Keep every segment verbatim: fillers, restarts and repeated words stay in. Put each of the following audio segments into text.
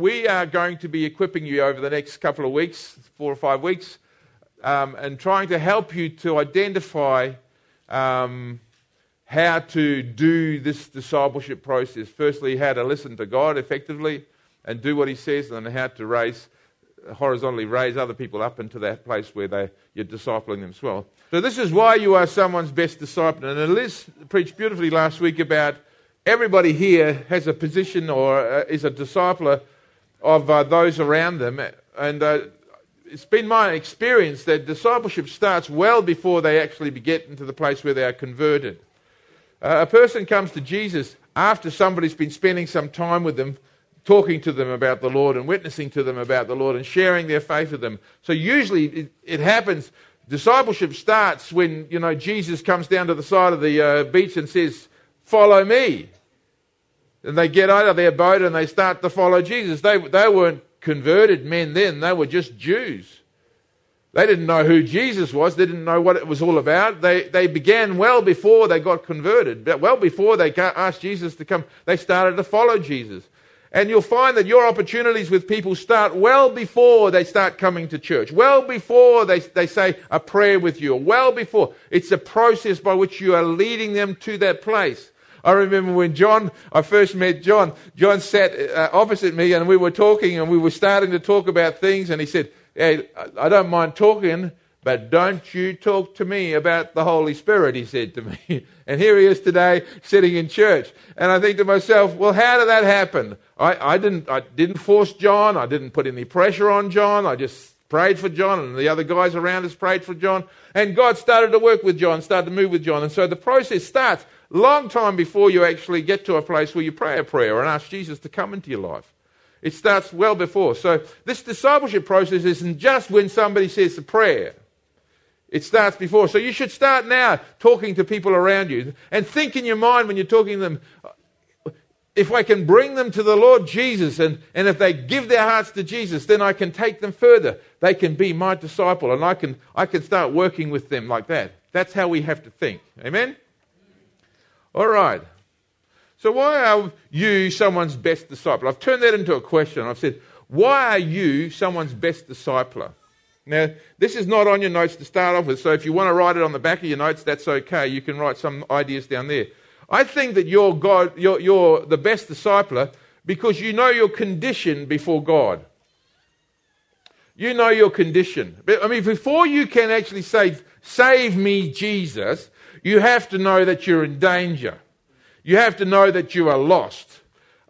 we are going to be equipping you over the next couple of weeks, four or five weeks, um, and trying to help you to identify um, how to do this discipleship process. Firstly, how to listen to God effectively and do what He says, and how to raise horizontally raise other people up into that place where they, you're discipling them as well. So this is why you are someone's best disciple. And Liz preached beautifully last week about everybody here has a position or is a discipler of uh, those around them. And uh, it's been my experience that discipleship starts well before they actually get into the place where they are converted. Uh, a person comes to Jesus after somebody's been spending some time with them, talking to them about the Lord and witnessing to them about the Lord and sharing their faith with them. So usually it, it happens. Discipleship starts when, you know, Jesus comes down to the side of the uh, beach and says, "Follow me." And they get out of their boat and they start to follow Jesus. They they weren't converted men then. They were just Jews. They didn't know who Jesus was. They didn't know what it was all about. They they began well before they got converted. But well before they asked Jesus to come, they started to follow Jesus. And you'll find that your opportunities with people start well before they start coming to church, well before they, they say a prayer with you, well before. It's a process by which you are leading them to that place. I remember when John, I first met John, John sat uh, opposite me and we were talking and we were starting to talk about things, and he said, "Hey, I don't mind talking, but don't you talk to me about the Holy Spirit," he said to me. And here he is today sitting in church. And I think to myself, well, how did that happen? I, I didn't I didn't force John. I didn't put any pressure on John. I just prayed for John, and the other guys around us prayed for John. And God started to work with John, started to move with John. And so the process starts a long time before you actually get to a place where you pray a prayer and ask Jesus to come into your life. It starts well before. So this discipleship process isn't just when somebody says a prayer. It starts before. So you should start now talking to people around you and think in your mind when you're talking to them, if I can bring them to the Lord Jesus, and, and if they give their hearts to Jesus, then I can take them further. They can be my disciple, and I can I can start working with them like that. That's how we have to think. Amen? All right. So why are you someone's best disciple? I've turned that into a question. I've said, why are you someone's best discipler? Now, this is not on your notes to start off with, so if you want to write it on the back of your notes, that's okay. You can write some ideas down there. I think that you're, God, you're, you're the best discipler because you know your condition before God. You know your condition. I mean, before you can actually say, "Save me, Jesus," you have to know that you're in danger. You have to know that you are lost.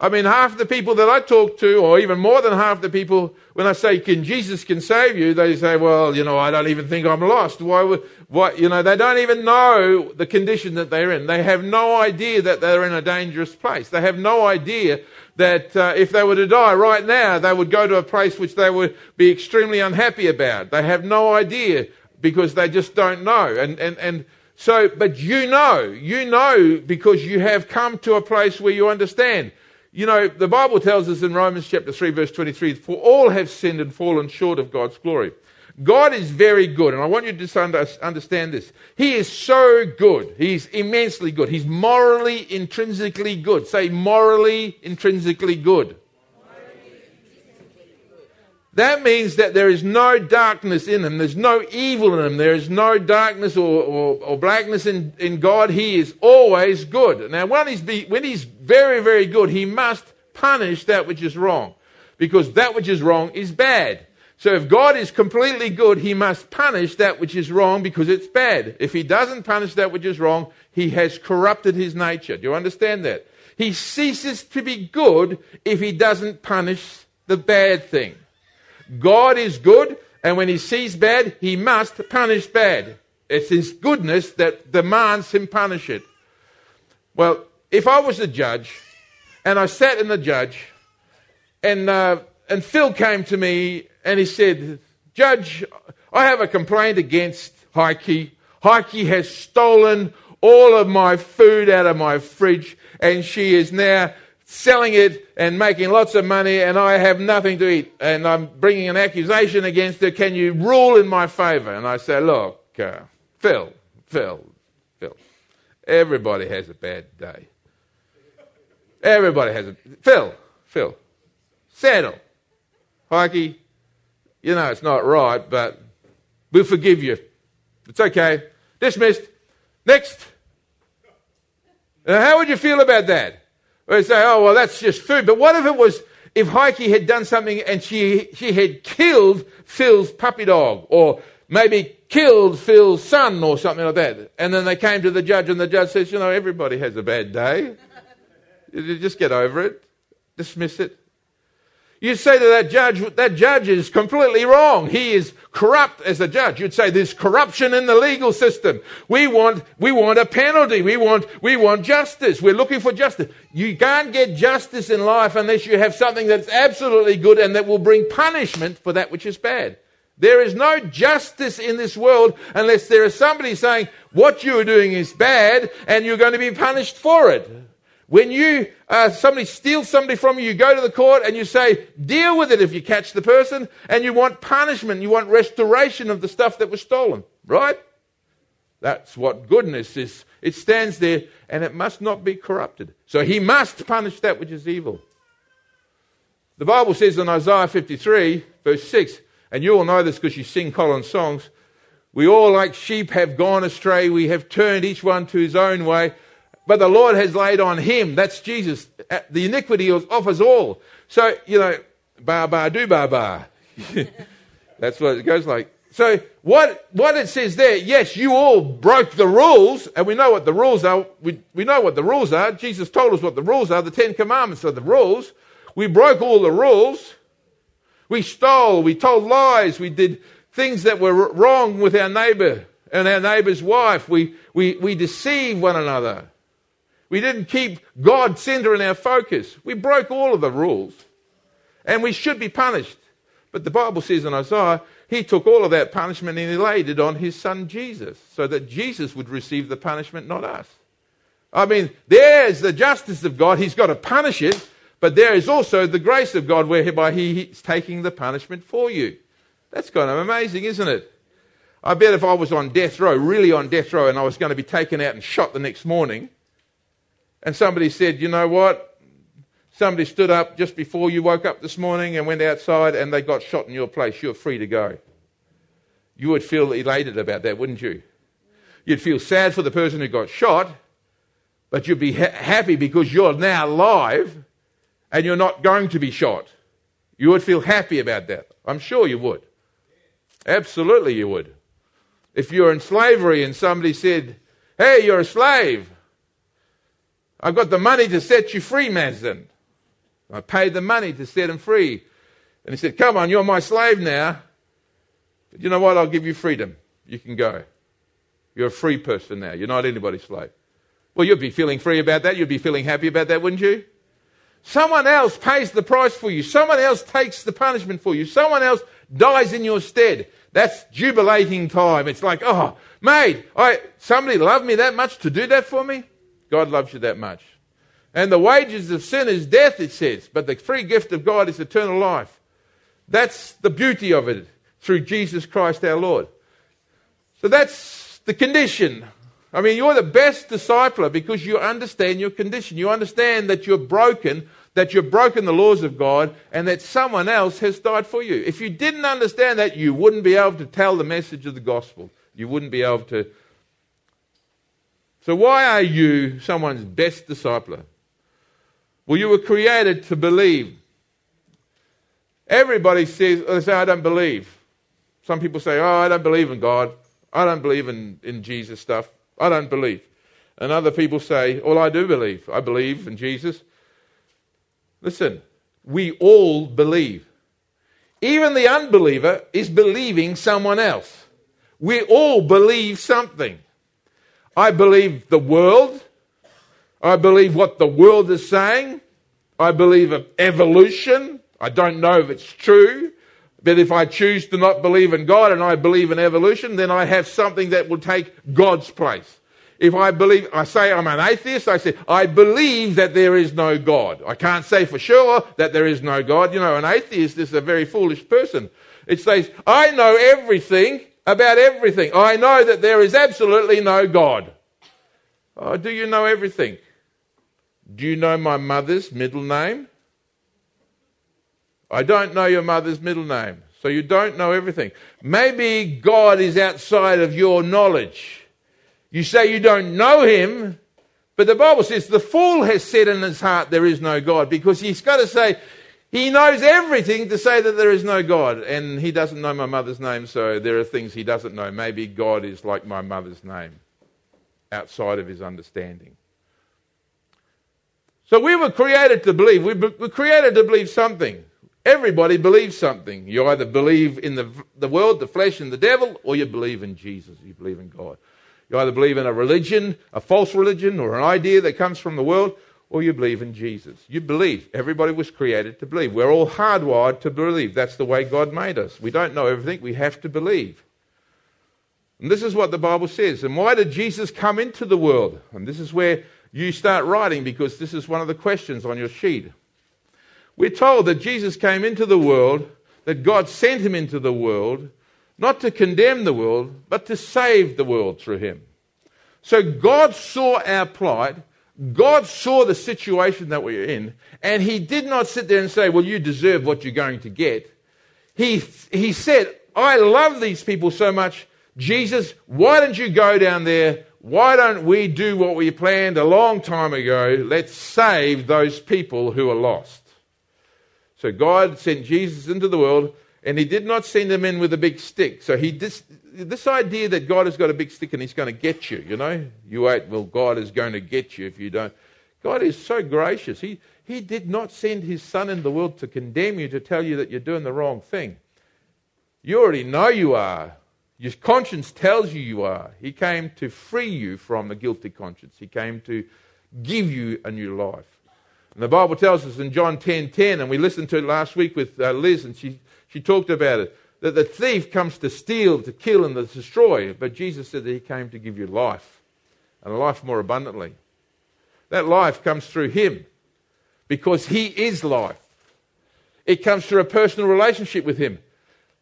I mean, half the people that I talk to, or even more than half the people, when I say, "Can Jesus can save you?" they say, "Well, you know, I don't even think I'm lost." Why would, what, you know, they don't even know the condition that they're in. They have no idea that they're in a dangerous place. They have no idea that uh, if they were to die right now, they would go to a place which they would be extremely unhappy about. They have no idea because they just don't know. And, and, and, so, but you know, you know, because you have come to a place where you understand. You know, the Bible tells us in Romans chapter three, verse twenty-three, "For all have sinned and fallen short of God's glory." God is very good, and I want you to understand this. He is so good. He's immensely good. He's morally, intrinsically good. Say, morally, intrinsically good. That means that there is no darkness in him. There's no evil in him. There is no darkness or, or, or blackness in, in God. He is always good. Now, when he's, be, when he's very, very good, he must punish that which is wrong, because that which is wrong is bad. So if God is completely good, he must punish that which is wrong because it's bad. If he doesn't punish that which is wrong, he has corrupted his nature. Do you understand that? He ceases to be good if he doesn't punish the bad thing. God is good, and when he sees bad, he must punish bad. It's his goodness that demands him punish it. Well, if I was a judge, and I sat in the judge, and uh, and Phil came to me, and he said, "Judge, I have a complaint against Heike. Heike has stolen all of my food out of my fridge, and she is now selling it and making lots of money, and I have nothing to eat, and I'm bringing an accusation against her. Can you rule in my favour?" And I say, "Look, uh, Phil, Phil, Phil, everybody has a bad day. Everybody has a... Phil, Phil, saddle. Hikey, you know it's not right, but we'll forgive you. It's okay. Dismissed. Next. Now, how would you feel about that? We'd say, oh, well, that's just food. But what if it was, if Heike had done something and she she had killed Phil's puppy dog, or maybe killed Phil's son or something like that, and then they came to the judge and the judge says, you know, everybody has a bad day. You just get over it. Dismiss it. You'd say to that judge, that judge is completely wrong. He is corrupt as a judge. You'd say there's corruption in the legal system. We want, we want a penalty. We want, we want justice. We're looking for justice. You can't get justice in life unless you have something that's absolutely good and that will bring punishment for that which is bad. There is no justice in this world unless there is somebody saying what you're doing is bad and you're going to be punished for it. When you uh, somebody steals somebody from you, you go to the court and you say, deal with it if you catch the person, and you want punishment, you want restoration of the stuff that was stolen, right? That's what goodness is. It stands there and it must not be corrupted. So he must punish that which is evil. The Bible says in Isaiah fifty-three, verse six, and you all know this because you sing Colin's songs, we all like sheep have gone astray, we have turned each one to his own way, but the Lord has laid on him, that's Jesus, the iniquity of us all. So, you know, ba ba do ba ba. That's what it goes like. So what what it says there, yes, you all broke the rules, and we know what the rules are. We, we know what the rules are. Jesus told us what the rules are. The Ten Commandments are the rules. We broke all the rules. We stole, we told lies, we did things that were wrong with our neighbour and our neighbour's wife. We we we deceived one another. We didn't keep God centre in our focus. We broke all of the rules. And we should be punished. But the Bible says in Isaiah, he took all of that punishment and he laid it on his son Jesus, so that Jesus would receive the punishment, not us. I mean, there's the justice of God. He's got to punish it. But there is also the grace of God whereby he's taking the punishment for you. That's kind of amazing, isn't it? I bet if I was on death row, really on death row, and I was going to be taken out and shot the next morning, and somebody said, you know what? Somebody stood up just before you woke up this morning and went outside and they got shot in your place. You're free to go. You would feel elated about that, wouldn't you? You'd feel sad for the person who got shot, but you'd be ha- happy because you're now alive and you're not going to be shot. You would feel happy about that. I'm sure you would. Absolutely you would. If you're in slavery and somebody said, hey, you're a slave, I've got the money to set you free, Marsden. I paid the money to set him free. And he said, come on, you're my slave now. But you know what? I'll give you freedom. You can go. You're a free person now. You're not anybody's slave. Well, you'd be feeling free about that. You'd be feeling happy about that, wouldn't you? Someone else pays the price for you. Someone else takes the punishment for you. Someone else dies in your stead. That's jubilating time. It's like, oh, mate, I somebody loved me that much to do that for me? God loves you that much. And the wages of sin is death, it says, but the free gift of God is eternal life. That's the beauty of it, through Jesus Christ our Lord. So that's the condition. I mean, you're the best discipler because you understand your condition. You understand that you're broken, that you've broken the laws of God, and that someone else has died for you. If you didn't understand that, you wouldn't be able to tell the message of the gospel. You wouldn't be able to. So why are you someone's best discipler? Well, you were created to believe. Everybody says, they say, I don't believe. Some people say, oh, I don't believe in God. I don't believe in, in Jesus stuff. I don't believe. And other people say, well, I do believe. I believe in Jesus. Listen, we all believe. Even the unbeliever is believing someone else. We all believe something. I believe the world. I believe what the world is saying. I believe in evolution. I don't know if it's true, but if I choose to not believe in God and I believe in evolution, then I have something that will take God's place. If I believe, I say I'm an atheist, I say, I believe that there is no God. I can't say for sure that there is no God. You know, an atheist is a very foolish person. It says, I know everything about everything. I know that there is absolutely no God. Oh, do you know everything? Do you know my mother's middle name? I don't know your mother's middle name. So you don't know everything. Maybe God is outside of your knowledge. You say you don't know him, but the Bible says the fool has said in his heart there is no God, because he's got to say he knows everything to say that there is no God. And he doesn't know my mother's name, so there are things he doesn't know. Maybe God is like my mother's name, outside of his understanding. So we were created to believe. We were created to believe something. Everybody believes something. You either believe in the, the world, the flesh, and the devil, or you believe in Jesus, you believe in God. You either believe in a religion, a false religion, or an idea that comes from the world, or you believe in Jesus. You believe. Everybody was created to believe. We're all hardwired to believe. That's the way God made us. We don't know everything. We have to believe. And this is what the Bible says. And why did Jesus come into the world? And this is where you start writing, because this is one of the questions on your sheet. We're told that Jesus came into the world, that God sent him into the world, not to condemn the world, but to save the world through him. So God saw our plight, God saw the situation that we were in, and he did not sit there and say, well, you deserve what you're going to get. He, he said, I love these people so much, Jesus, why don't you go down there? Why don't we do what we planned a long time ago? Let's save those people who are lost. So God sent Jesus into the world, and he did not send him in with a big stick. So he dis- this idea that God has got a big stick and he's going to get you, you know. You wait, well, God is going to get you if you don't. God is so gracious. He, he did not send his son into the world to condemn you, to tell you that you're doing the wrong thing. You already know you are. Your conscience tells you you are. He came to free you from the guilty conscience. He came to give you a new life. And the Bible tells us in John ten ten, and we listened to it last week with uh, Liz, and she, she talked about it, that the thief comes to steal, to kill, and to destroy. But Jesus said that he came to give you life, and life more abundantly. That life comes through him, because he is life. It comes through a personal relationship with him.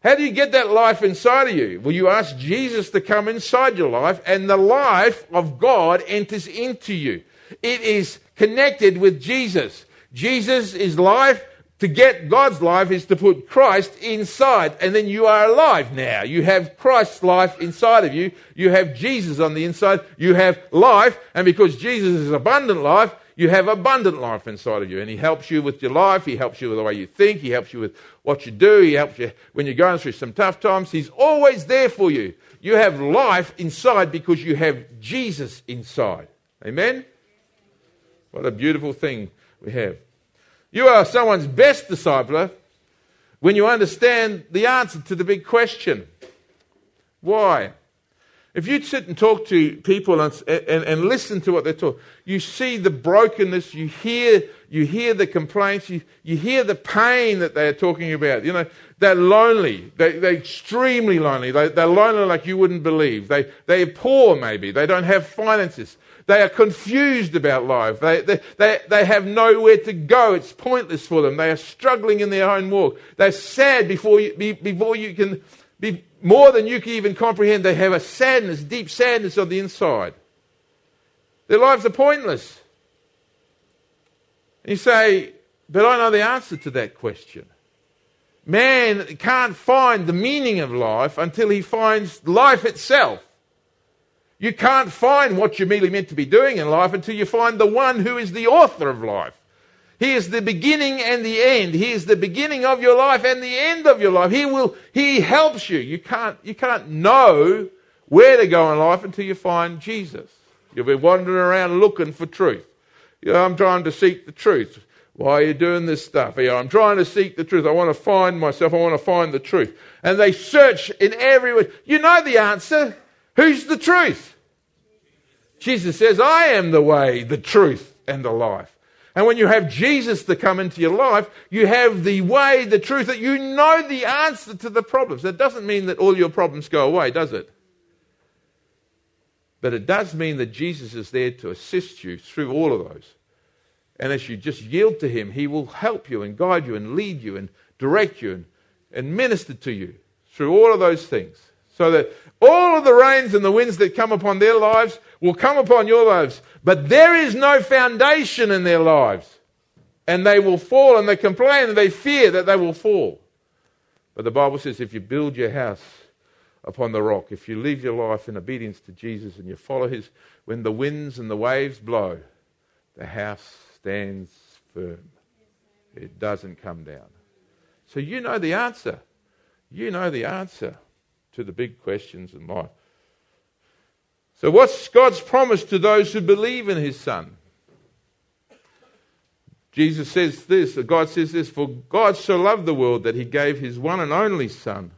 How do you get that life inside of you? Well, you ask Jesus to come inside your life, and the life of God enters into you. It is connected with Jesus. Jesus is life. To get God's life is to put Christ inside, and then you are alive now. You have Christ's life inside of you. You have Jesus on the inside. You have life, and because Jesus is abundant life, you have abundant life inside of you, and he helps you with your life. He helps you with the way you think. He helps you with what you do. He helps you when you're going through some tough times. He's always there for you. You have life inside because you have Jesus inside. Amen? What a beautiful thing we have. You are someone's best discipler when you understand the answer to the big question. Why? If you sit and talk to people and, and, and listen to what they're talking, you see the brokenness, you hear you hear the complaints, you, you hear the pain that they're talking about. You know, they're lonely. They, they're extremely lonely. They, they're lonely like you wouldn't believe. They, they're poor maybe. They don't have finances. They are confused about life. They, they, they, they have nowhere to go. It's pointless for them. They are struggling in their own walk. They're sad before you, be, before you can... Be, more than you can even comprehend. They have a sadness, deep sadness on the inside. Their lives are pointless. And you say, but I know the answer to that question. Man can't find the meaning of life until he finds life itself. You can't find what you're merely meant to be doing in life until you find the one who is the author of life. He is the beginning and the end. He is the beginning of your life and the end of your life. He will. He helps you. You can't, you can't know where to go in life until you find Jesus. You'll be wandering around looking for truth. You know, I'm trying to seek the truth. Why are you doing this stuff? You know, I'm trying to seek the truth. I want to find myself. I want to find the truth. And they search in every way. You know the answer. Who's the truth? Jesus says, I am the way, the truth, and the life. And when you have Jesus to come into your life, you have the way, the truth, that you know the answer to the problems. That doesn't mean that all your problems go away, does it? But it does mean that Jesus is there to assist you through all of those. And as you just yield to him, he will help you and guide you and lead you and direct you and, and minister to you through all of those things. So that all of the rains and the winds that come upon their lives will come upon your lives. But there is no foundation in their lives. and they will fall, and they complain and they fear that they will fall. But the Bible says if you build your house upon the rock, if you live your life in obedience to Jesus and you follow his, when the winds and the waves blow, the house stands firm. It doesn't come down. So you know the answer. You know the answer to the big questions in life. So what's God's promise to those who believe in his Son? Jesus says this, God says this, for God so loved the world that he gave his one and only Son,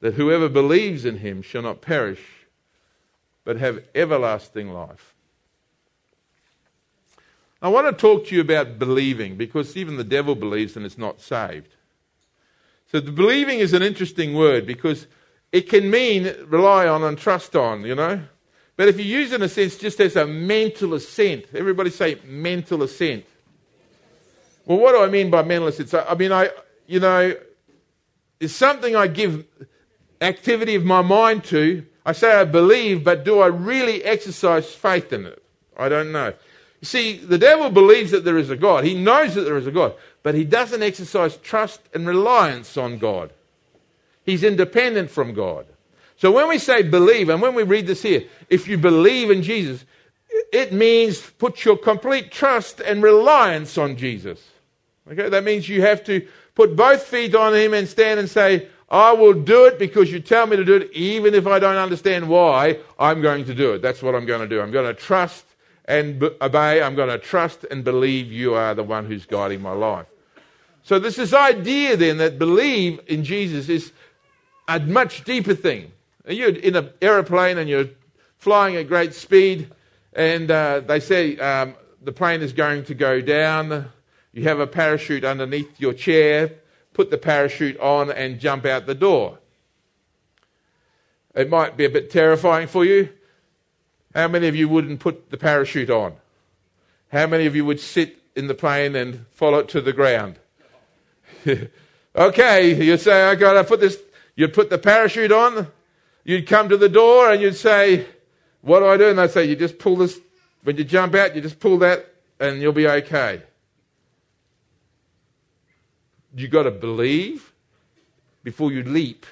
that whoever believes in him shall not perish, but have everlasting life. I want to talk to you about believing, because even the devil believes and is not saved. So the believing is an interesting word, because it can mean rely on and trust on, you know. But if you use it in a sense just as a mental assent, everybody say mental assent. Well, what do I mean by mental assent? I mean, I, you know, it's something I give activity of my mind to. I say I believe, but do I really exercise faith in it? I don't know. You see, the devil believes that there is a God. He knows that there is a God, but he doesn't exercise trust and reliance on God. He's independent from God. So when we say believe, and when we read this here, if you believe in Jesus, it means put your complete trust and reliance on Jesus. Okay, that means you have to put both feet on him and stand and say, I will do it because you tell me to do it, even if I don't understand why, I'm going to do it. That's what I'm going to do. I'm going to trust and b- obey. I'm going to trust and believe you are the one who's guiding my life. So there's this idea then that believe in Jesus is a much deeper thing. You're in an aeroplane and you're flying at great speed, and uh, they say um, the plane is going to go down. You have a parachute underneath your chair. Put the parachute on and jump out the door. It might be a bit terrifying for you. How many of you wouldn't put the parachute on? How many of you would sit in the plane and follow it to the ground? Okay, you'd say, I got to put this. You'd put the parachute on. You'd come to the door and you'd say, what do I do? And they'd say, you just pull this. When you jump out, you just pull that and you'll be okay. You got to believe before you leap,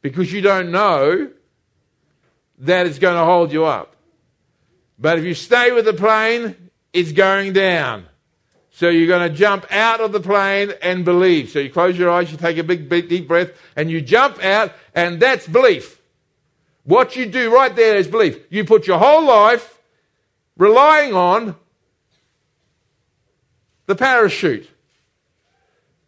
because you don't know that it's going to hold you up. But if you stay with the plane, it's going down. So you're going to jump out of the plane and believe. So you close your eyes, you take a big, big deep breath, and you jump out, and that's belief. What you do right there is belief. You put your whole life relying on the parachute.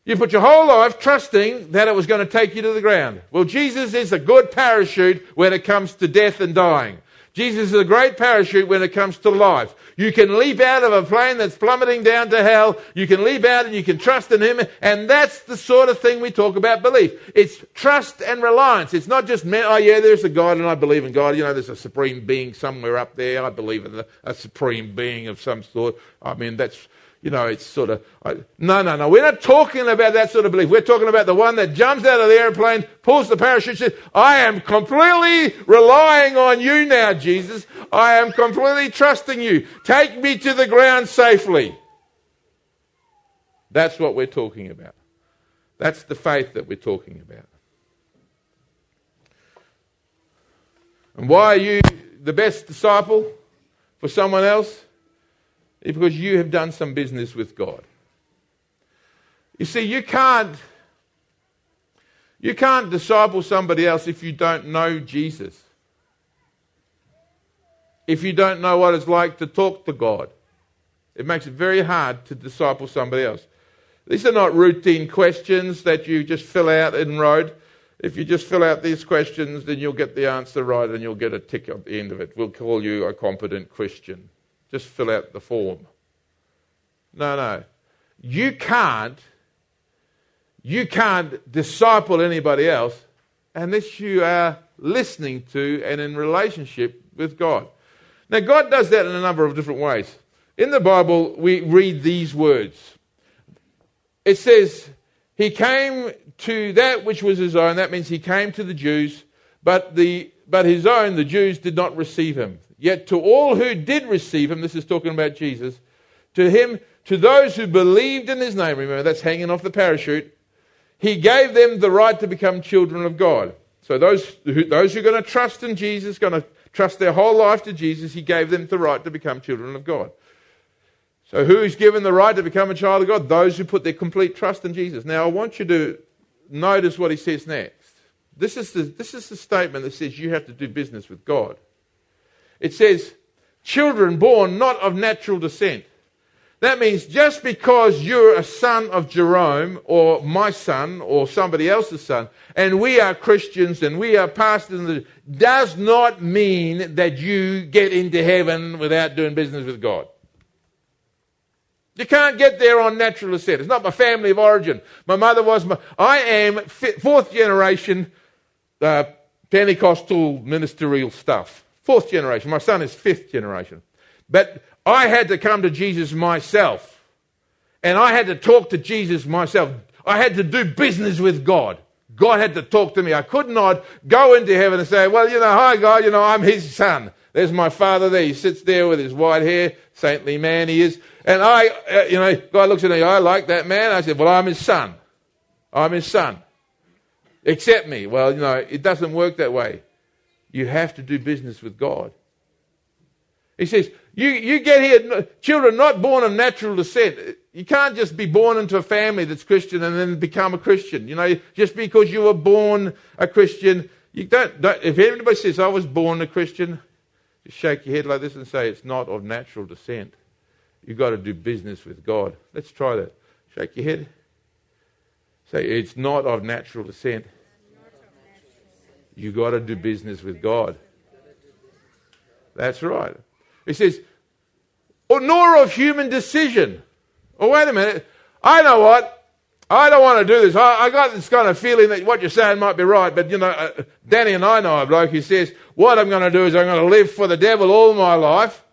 You put your whole life trusting that it was going to take you to the ground. Well, Jesus is a good parachute when it comes to death and dying. Jesus is a great parachute when it comes to life. You can leap out of a plane that's plummeting down to hell. You can leap out and you can trust in him. And that's the sort of thing we talk about belief. It's trust and reliance. It's not just, oh yeah, there's a God and I believe in God. You know, there's a supreme being somewhere up there. I believe in a supreme being of some sort. I mean, that's... You know, it's sort of, no, no, no. We're not talking about that sort of belief. We're talking about the one that jumps out of the airplane, pulls the parachute, says, I am completely relying on you now, Jesus. I am completely trusting you. Take me to the ground safely. That's what we're talking about. That's the faith that we're talking about. And why are you the best disciple for someone else? It's because you have done some business with God. You see, you can't you can't disciple somebody else if you don't know Jesus. If you don't know what it's like to talk to God. It makes it very hard to disciple somebody else. These are not routine questions that you just fill out en route. If you just fill out these questions, then you'll get the answer right and you'll get a tick at the end of it. We'll call you a competent Christian. Just fill out the form. No, no. You can't, you can't disciple anybody else unless you are listening to and in relationship with God. Now, God does that in a number of different ways. In the Bible, we read these words. It says, he came to that which was his own. That means he came to the Jews, but the but his own, the Jews, did not receive him. Yet to all who did receive him, this is talking about Jesus, to him, To those who believed in his name, remember that's hanging off the parachute, he gave them the right to become children of God. So those who, those who are going to trust in Jesus, going to trust their whole life to Jesus, he gave them the right to become children of God. So who's given the right to become a child of God? Those who put their complete trust in Jesus. Now I want you to notice what he says next. This is the, this is the statement that says you have to do business with God. It says, children born not of natural descent. That means just because you're a son of Jerome or my son or somebody else's son, and we are Christians and we are pastors, does not mean that you get into heaven without doing business with God. You can't get there on natural descent. It's not my family of origin. My mother was my... I am fourth generation uh, Pentecostal ministerial stuff. Fourth generation. My son is fifth generation. But I had to come to Jesus myself. And I had to talk to Jesus myself. I had to do business with God. God had to talk to me. I could not go into heaven and say, well, you know, hi, God, you know, I'm his son. There's my father there. He sits there with his white hair, saintly man he is. And I, uh, you know, God looks at me, I like that man. I said, well, I'm his son. I'm his son. Accept me. Well, you know, it doesn't work that way. You have to do business with God. He says, you, you get here, children not born of natural descent. You can't just be born into a family that's Christian and then become a Christian. You know, just because you were born a Christian, you don't, don't if anybody says, I was born a Christian, just shake your head like this and say, it's not of natural descent. You've got to do business with God. Let's try that. Shake your head. Say, it's not of natural descent. You've got to do business with God. That's right. He says, or nor of human decision. Oh, wait a minute. I know what. I don't want to do this. I, I got this kind of feeling that what you're saying might be right, but, you know, uh, Danny and I know a bloke who says, what I'm going to do is I'm going to live for the devil all my life,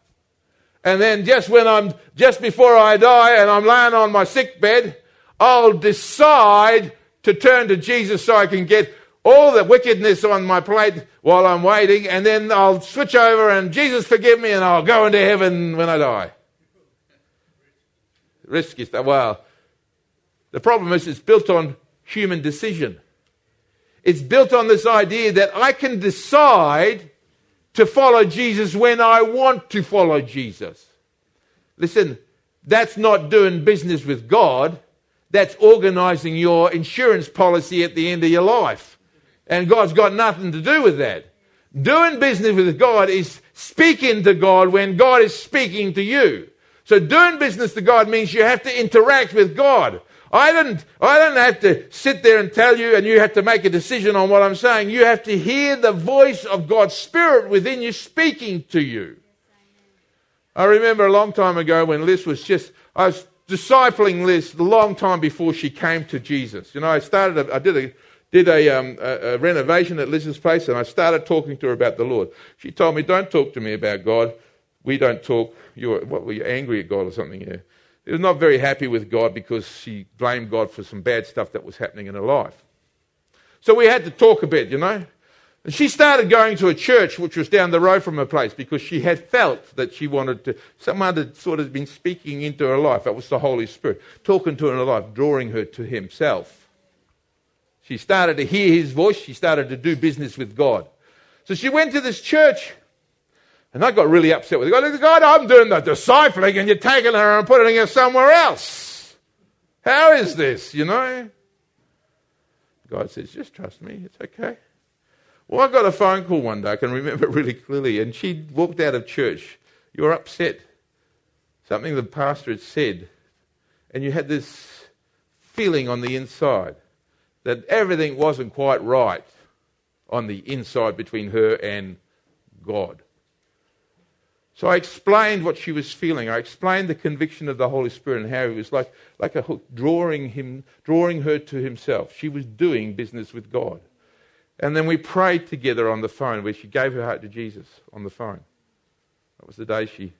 and then just when I'm, just before I die and I'm laying on my sick bed, I'll decide to turn to Jesus so I can get all the wickedness on my plate while I'm waiting, and then I'll switch over and Jesus forgive me and I'll go into heaven when I die. Risky stuff. Well, the problem is it's built on human decision. It's built on this idea that I can decide to follow Jesus when I want to follow Jesus. Listen, that's not doing business with God. That's organising your insurance policy at the end of your life. And God's got nothing to do with that. Doing business with God is speaking to God when God is speaking to you. So doing business to God means you have to interact with God. I didn't, I don't have to sit there and tell you and you have to make a decision on what I'm saying. You have to hear the voice of God's Spirit within you speaking to you. I remember a long time ago when Liz was just... I was discipling Liz a long time before she came to Jesus. You know, I started... A, I did a... did a, um, a, a renovation at Liz's place, and I started talking to her about the Lord. She told me, don't talk to me about God. We don't talk. You were, what, were you angry at God or something? Yeah. She was not very happy with God because she blamed God for some bad stuff that was happening in her life. So we had to talk a bit, you know. And she started going to a church which was down the road from her place because she had felt that she wanted to. Someone had sort of been speaking into her life. That was the Holy Spirit, talking to her in her life, drawing her to himself. She started to hear his voice. She started to do business with God. So she went to this church, and I got really upset with her. I said, God, I'm doing the discipling, and you're taking her and putting her somewhere else. How is this, you know? God says, just trust me. It's okay. Well, I got a phone call one day. I can remember really clearly, and she walked out of church. You were upset. Something the pastor had said, and you had this feeling on the inside that everything wasn't quite right on the inside between her and God. So I explained what she was feeling. I explained the conviction of the Holy Spirit and how it was like, like a hook, drawing him, drawing her to himself. She was doing business with God. And then we prayed together on the phone where she gave her heart to Jesus on the phone. That was the day she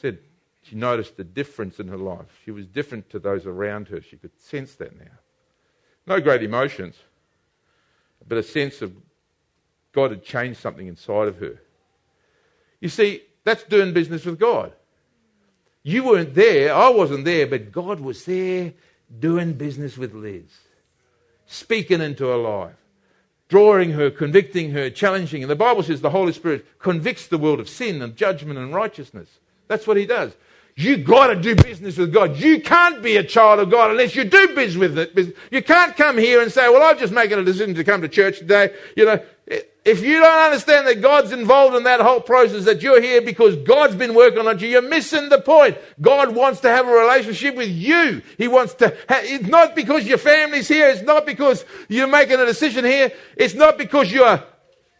said she noticed the difference in her life. She was different to those around her. She could sense that now. No great emotions, but a sense of God had changed something inside of her. You see, that's doing business with God. You weren't there. I wasn't there. But God was there doing business with Liz. Speaking into her life. Drawing her, convicting her, challenging. And the Bible says the Holy Spirit convicts the world of sin and judgment and righteousness. That's what he does. You got to do business with God. You can't be a child of God unless you do business with it. You can't come here and say, well, I'm just making a decision to come to church today. You know, if you don't understand that God's involved in that whole process, that you're here because God's been working on you, you're missing the point. God wants to have a relationship with you. He wants to. Ha- it's not because your family's here. It's not because you're making a decision here. It's not because you're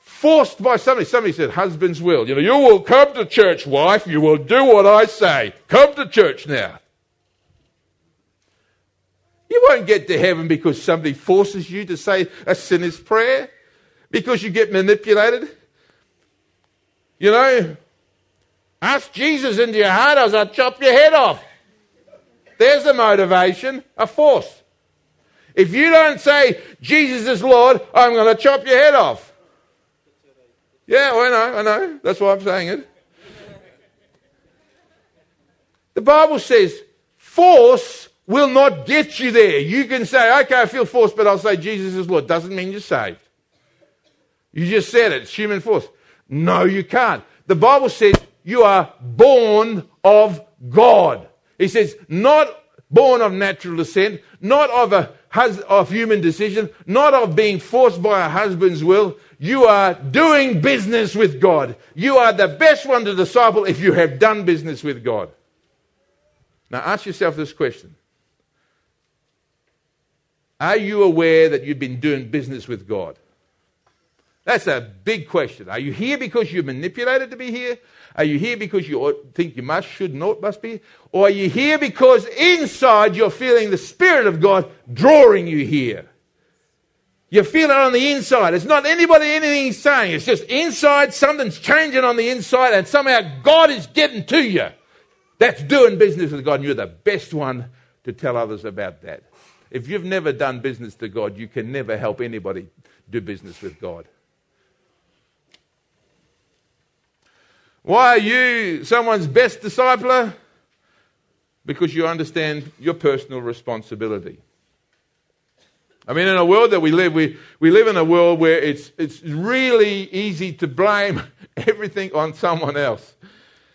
forced by somebody. Somebody said, husband's will. You know, you will come to church, wife. You will do what I say. Come to church now. You won't get to heaven because somebody forces you to say a sinner's prayer. Because you get manipulated. You know, ask Jesus into your heart, or I'll chop your head off. There's a motivation, a force. If you don't say, Jesus is Lord, I'm going to chop your head off. Yeah, I know, I know. That's why I'm saying it. The Bible says, force will not get you there. You can say, okay, I feel forced, but I'll say Jesus is Lord. Doesn't mean you're saved. You just said it. It's human force. No, you can't. The Bible says you are born of God. He says not born of natural descent, not of a hus- of human decision, not of being forced by a husband's will. You are doing business with God. You are the best one to disciple if you have done business with God. Now ask yourself this question. Are you aware that you've been doing business with God? That's a big question. Are you here because you're manipulated to be here? Are you here because you ought, think you must, should, not, must be? Or are you here because inside you're feeling the Spirit of God drawing you here? You feel it on the inside. It's not anybody, anything saying. It's just inside, something's changing on the inside, and somehow God is getting to you. That's doing business with God, and you're the best one to tell others about that. If you've never done business to God, you can never help anybody do business with God. Why are you someone's best discipler? Because you understand your personal responsibility. I mean, in a world that we live, we, we live in a world where it's it's really easy to blame everything on someone else.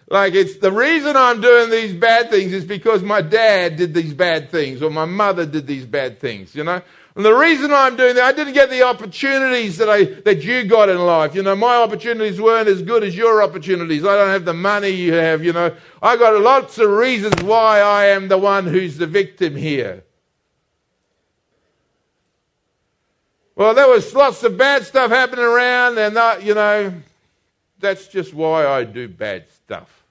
Like, it's the reason I'm doing these bad things is because my dad did these bad things or my mother did these bad things, you know. And the reason I'm doing that, I didn't get the opportunities that I that you got in life. You know, my opportunities weren't as good as your opportunities. I don't have the money you have, you know. I got lots of reasons why I am the one who's the victim here. Well, there was lots of bad stuff happening around, and, that, you know, that's just why I do bad stuff.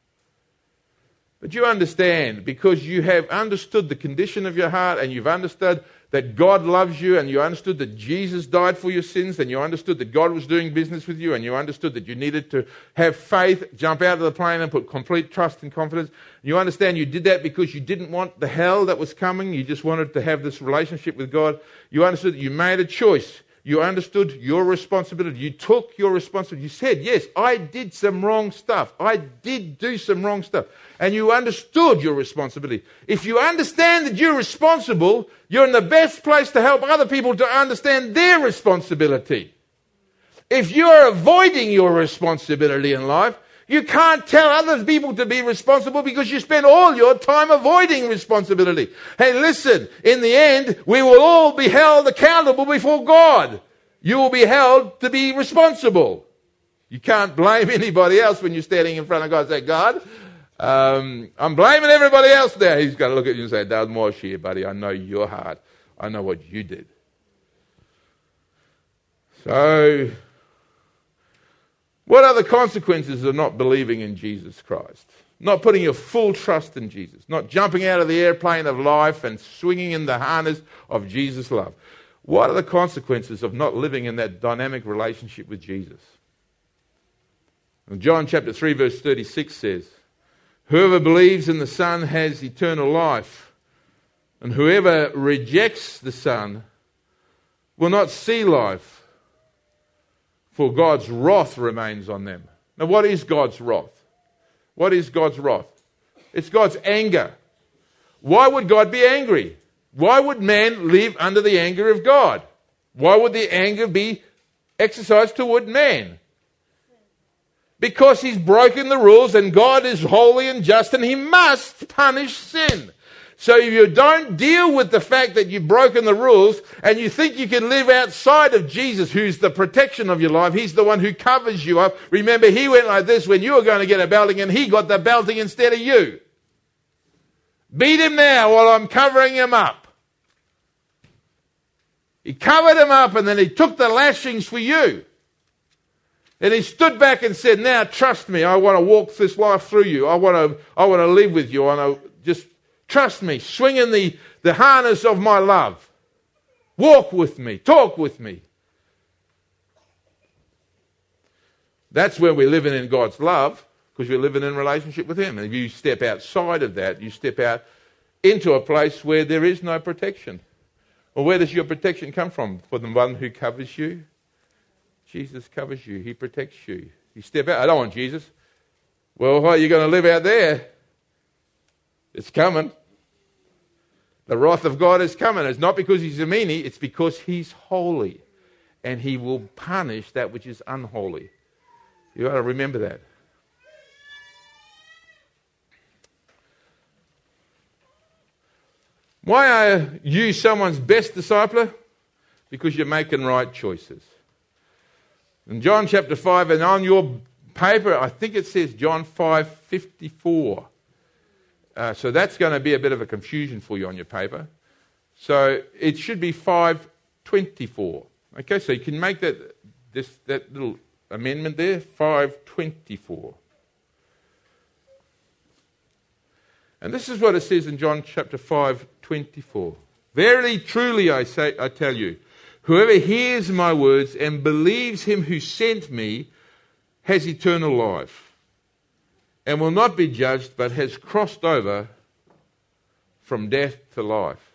But you understand, because you have understood the condition of your heart, and you've understood that God loves you, and you understood that Jesus died for your sins, and you understood that God was doing business with you, and you understood that you needed to have faith, jump out of the plane and put complete trust and confidence. You understand you did that because you didn't want the hell that was coming. You just wanted to have this relationship with God. You understood that you made a choice. You understood your responsibility. You took your responsibility. You said, yes, I did some wrong stuff. I did do some wrong stuff. And you understood your responsibility. If you understand that you're responsible, you're in the best place to help other people to understand their responsibility. If you're avoiding your responsibility in life, you can't tell other people to be responsible because you spend all your time avoiding responsibility. Hey, listen, in the end, we will all be held accountable before God. You will be held to be responsible. You can't blame anybody else when you're standing in front of God and say, God, um, I'm blaming everybody else now. He's going to look at you and say, don't wash here, buddy. I know your heart. I know what you did. So, what are the consequences of not believing in Jesus Christ? Not putting your full trust in Jesus. Not jumping out of the airplane of life and swinging in the harness of Jesus' love. What are the consequences of not living in that dynamic relationship with Jesus? And John chapter three verse thirty-six says, whoever believes in the Son has eternal life, and whoever rejects the Son will not see life, for God's wrath remains on them. Now, what is God's wrath? What is God's wrath? It's God's anger. Why would God be angry? Why would man live under the anger of God? Why would the anger be exercised toward man? Because he's broken the rules, and God is holy and just, and he must punish sin. So if you don't deal with the fact that you've broken the rules and you think you can live outside of Jesus, who's the protection of your life, he's the one who covers you up. Remember, he went like this when you were going to get a belting, and he got the belting instead of you. Beat him now while I'm covering him up. He covered him up, and then he took the lashings for you. And he stood back and said, now trust me, I want to walk this life through you. I want to, I want to live with you. I want to just trust me, swing in the, the harness of my love. Walk with me, talk with me. That's when we're living in God's love, because we're living in relationship with him. And if you step outside of that, you step out into a place where there is no protection. Well, where does your protection come from? For the one who covers you? Jesus covers you. He protects you. You step out. I don't want Jesus. Well, how are you going to live out there? It's coming. The wrath of God is coming. It's not because he's a meanie. It's because he's holy. And he will punish that which is unholy. You've got to remember that. Why are you someone's best discipler? Because you're making right choices. In John chapter five, and on your paper, I think it says John five fifty-four. Uh, so that's going to be a bit of a confusion for you on your paper. So it should be five twenty-four. Okay, so you can make that this that little amendment there, five twenty-four. And this is what it says in John chapter five twenty-four. Verily, truly, I say, I tell you, whoever hears my words and believes him who sent me has eternal life and will not be judged, but has crossed over from death to life.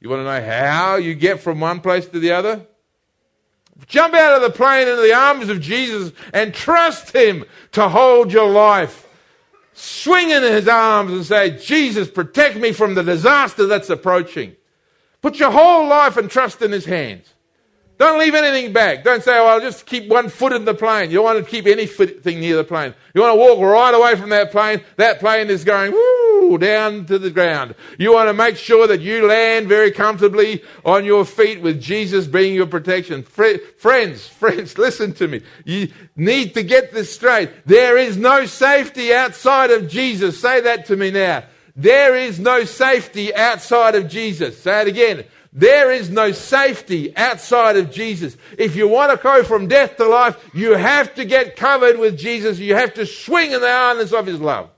You want to know how you get from one place to the other? Jump out of the plane into the arms of Jesus and trust him to hold your life. Swing into his arms and say, Jesus, protect me from the disaster that's approaching. Put your whole life and trust in his hands. Don't leave anything back. Don't say, oh, I'll just keep one foot in the plane. You want to keep anything near the plane. You want to walk right away from that plane. That plane is going woo, down to the ground. You want to make sure that you land very comfortably on your feet with Jesus being your protection. Fre- friends, friends, listen to me. You need to get this straight. There is no safety outside of Jesus. Say that to me now. There is no safety outside of Jesus. Say it again. There is no safety outside of Jesus. If you want to go from death to life, you have to get covered with Jesus. You have to swing in the arms of his love.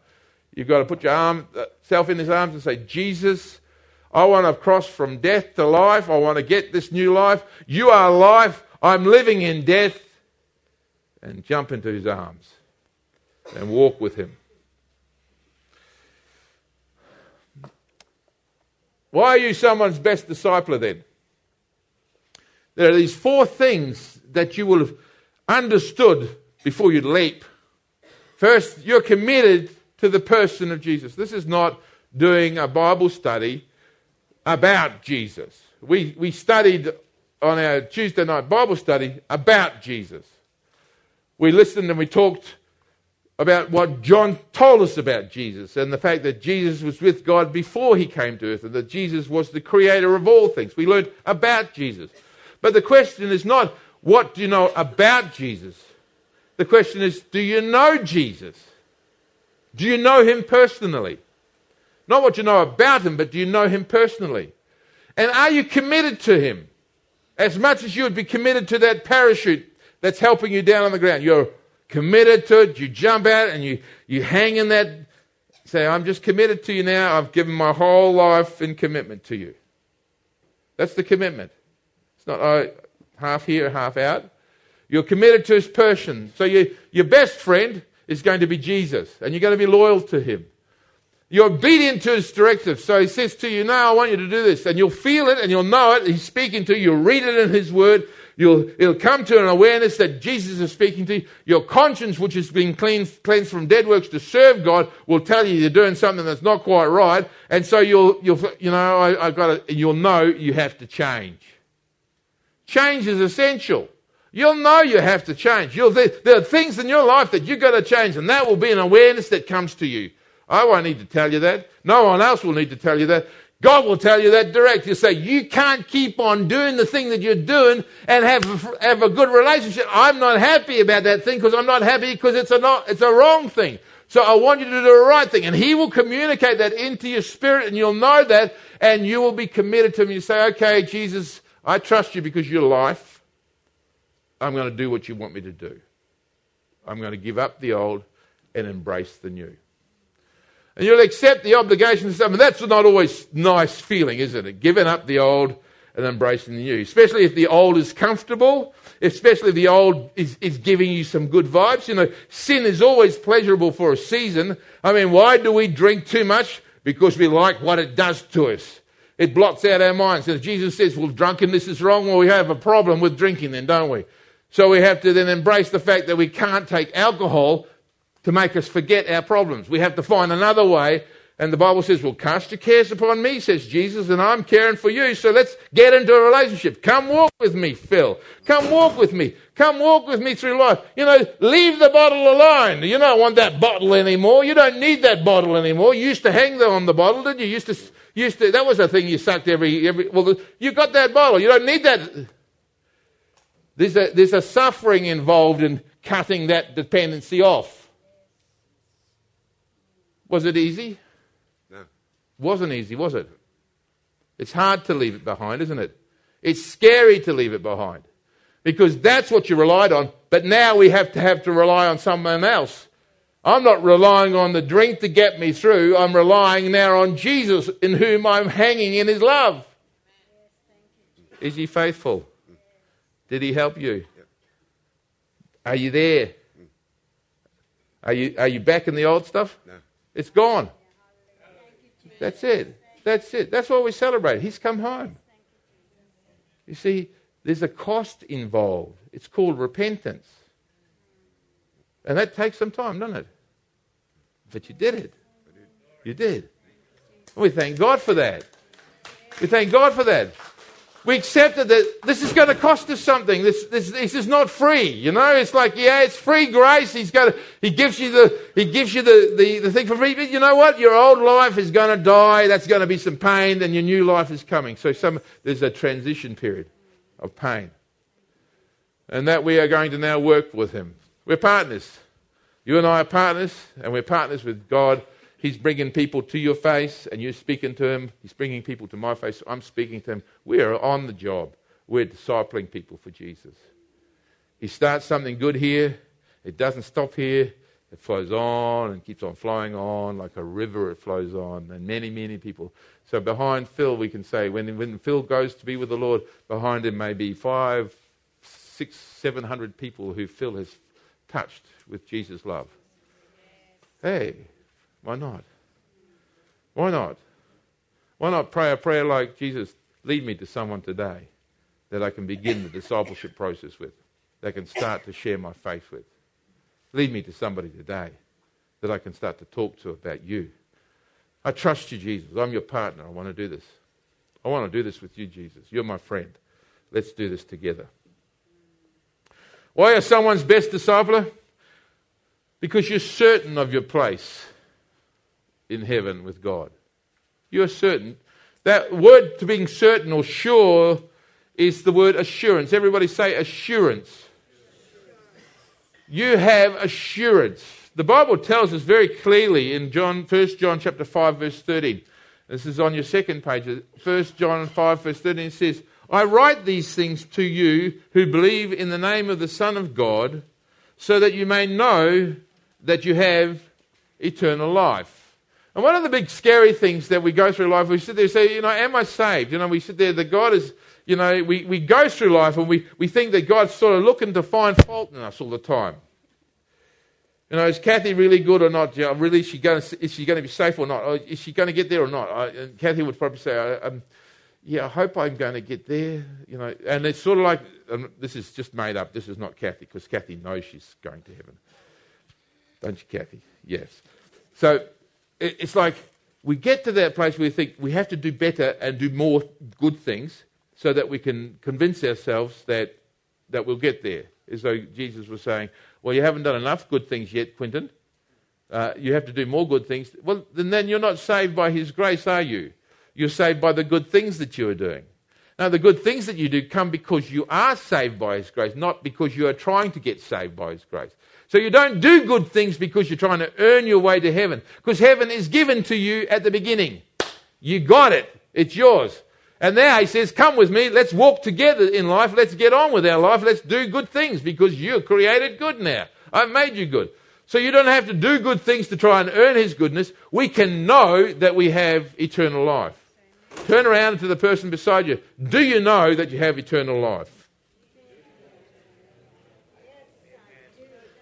You've got to put your arm, self in his arms and say, Jesus, I want to cross from death to life. I want to get this new life. You are life. I'm living in death. And jump into his arms and walk with him. Why are you someone's best discipler then? There are these four things that you will have understood before you leap. First, you're committed to the person of Jesus. This is not doing a Bible study about Jesus. We, we studied on our Tuesday night Bible study about Jesus. We listened and we talked about what John told us about Jesus and the fact that Jesus was with God before he came to earth and that Jesus was the creator of all things. We learned about Jesus. But the question is not, what do you know about Jesus? The question is, do you know Jesus? Do you know him personally? Not what you know about him, but do you know him personally? And are you committed to him? As much as you would be committed to that parachute that's helping you down on the ground, you're committed to it, you jump out and you, you hang in that, say, I'm just committed to you now, I've given my whole life in commitment to you. That's the commitment. It's not oh, half here, half out. You're committed to his person. So you, your best friend is going to be Jesus, and you're going to be loyal to him. You're obedient to his directive. So he says to you, no, I want you to do this. And you'll feel it and you'll know it. He's speaking to you. You'll read it in his word. You'll, it'll come to an awareness that Jesus is speaking to you. Your conscience, which has been cleansed, cleansed from dead works to serve God, will tell you you're doing something that's not quite right. And so you'll, you'll, you know, I, I've got to, you'll know you have to change. Change is essential. You'll know you have to change. You'll th- there are things in your life that you've got to change, and that will be an awareness that comes to you. I won't need to tell you that. No one else will need to tell you that. God will tell you that direct. He'll say, you can't keep on doing the thing that you're doing and have a, have a good relationship. I'm not happy about that thing because I'm not happy because it's a not, it's a wrong thing. So I want you to do the right thing. And he will communicate that into your spirit, and you'll know that, and you will be committed to him. You say, okay, Jesus, I trust you because your life. I'm going to do what you want me to do. I'm going to give up the old and embrace the new. And you'll accept the obligation to something. That's not always a nice feeling, isn't it? Giving up the old and embracing the new. Especially if the old is comfortable. Especially if the old is, is giving you some good vibes. You know, sin is always pleasurable for a season. I mean, why do we drink too much? Because we like what it does to us. It blots out our minds. And if Jesus says, well, drunkenness is wrong, well, we have a problem with drinking then, don't we? So we have to then embrace the fact that we can't take alcohol to make us forget our problems. We have to find another way. And the Bible says, well, cast your cares upon me, says Jesus, and I'm caring for you. So let's get into a relationship. Come walk with me, Phil. Come walk with me. Come walk with me through life. You know, leave the bottle alone. You don't want that bottle anymore. You don't need that bottle anymore. You used to hang them on the bottle, didn't you? You used to, you used to, that was a thing you sucked every, every, well, you got that bottle. You don't need that. There's a, there's a suffering involved in cutting that dependency off. Was it easy? No. Wasn't easy, was it? It's hard to leave it behind, isn't it? It's scary to leave it behind because that's what you relied on, but now we have to have to rely on someone else. I'm not relying on the drink to get me through. I'm relying now on Jesus, in whom I'm hanging in his love. Is he faithful? Did he help you? Are you there? Are you, are you back in the old stuff? No. It's gone. That's it. That's it. That's what we celebrate. He's come home. You see, there's a cost involved. It's called repentance. And that takes some time, doesn't it? But you did it. You did. And we thank God for that. We thank God for that. We accepted that this is going to cost us something. This, this, this is not free, you know. It's like, yeah, it's free grace. He's going to, he gives you the, he gives you the, the, the thing for free. But you know what? Your old life is going to die. That's going to be some pain. Then your new life is coming. So some, there's a transition period of pain, and that we are going to now work with him. We're partners. You and I are partners, and we're partners with God. He's bringing people to your face, and you're speaking to him. He's bringing people to my face. I'm speaking to him. We are on the job. We're discipling people for Jesus. He starts something good here. It doesn't stop here. It flows on and keeps on flowing on like a river. It flows on, and many, many people. So behind Phil, we can say, when, when Phil goes to be with the Lord, behind him may be five, six, seven hundred people who Phil has touched with Jesus' love. Hey. Why not? Why not? Why not pray a prayer like, Jesus, lead me to someone today that I can begin the discipleship process with, that I can start to share my faith with. Lead me to somebody today that I can start to talk to about you. I trust you, Jesus. I'm your partner. I want to do this. I want to do this with you, Jesus. You're my friend. Let's do this together. Why are someone's best discipler? Because you're certain of your place in heaven with God. You're certain. That word to being certain or sure is the word assurance. Everybody say assurance. You have assurance. The Bible tells us very clearly in John, First John chapter five, verse thirteen. This is on your second page. First John five, verse thirteen says, I write these things to you who believe in the name of the Son of God, so that you may know that you have eternal life. And one of the big scary things that we go through life, we sit there and say, you know, am I saved? You know, we sit there, the God is, you know, we, we go through life and we, we think that God's sort of looking to find fault in us all the time. You know, is Kathy really good or not? You know, really, is she going to, is she going to be safe or not? Or is she going to get there or not? I, and Kathy would probably say, I, um, yeah, I hope I'm going to get there. You know, and it's sort of like um, this is just made up. This is not Kathy, because Kathy knows she's going to heaven. Don't you, Kathy? Yes. So it, it's like we get to that place where we think we have to do better and do more good things so that we can convince ourselves that that we'll get there. As though Jesus was saying, well, you haven't done enough good things yet, Quinton. Uh, you have to do more good things. Well, then, then you're not saved by his grace, are you? You're saved by the good things that you are doing. Now, the good things that you do come because you are saved by his grace, not because you are trying to get saved by his grace. So you don't do good things because you're trying to earn your way to heaven, because heaven is given to you at the beginning. You got it. It's yours. And now he says, come with me, let's walk together in life, let's get on with our life, let's do good things, because you're created good now. I've made you good. So you don't have to do good things to try and earn his goodness. We can know that we have eternal life. Turn around to the person beside you. Do you know that you have eternal life?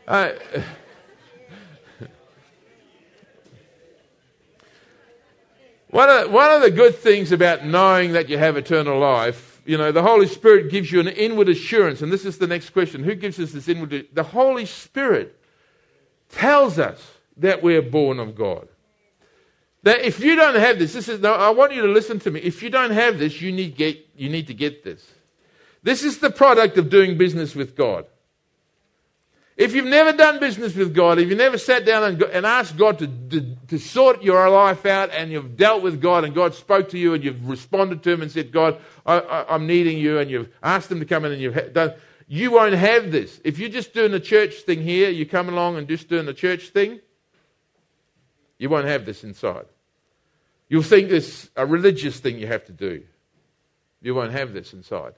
Uh, one, of, one of the good things about knowing that you have eternal life, you know, the Holy Spirit gives you an inward assurance. And this is the next question. Who gives us this inward? The Holy Spirit tells us that we're born of God. That if you don't have this, this is no, I want you to listen to me. If you don't have this, you need get you need to get this. This is the product of doing business with God. If you've never done business with God, if you never sat down and, and asked God to, to, to sort your life out, and you've dealt with God and God spoke to you and you've responded to him and said, God, I, I, I'm needing you, and you've asked him to come in and you've done, you won't have this. If you're just doing the church thing here, you come along and just doing the church thing, you won't have this inside. You'll think it's a religious thing you have to do. You won't have this inside.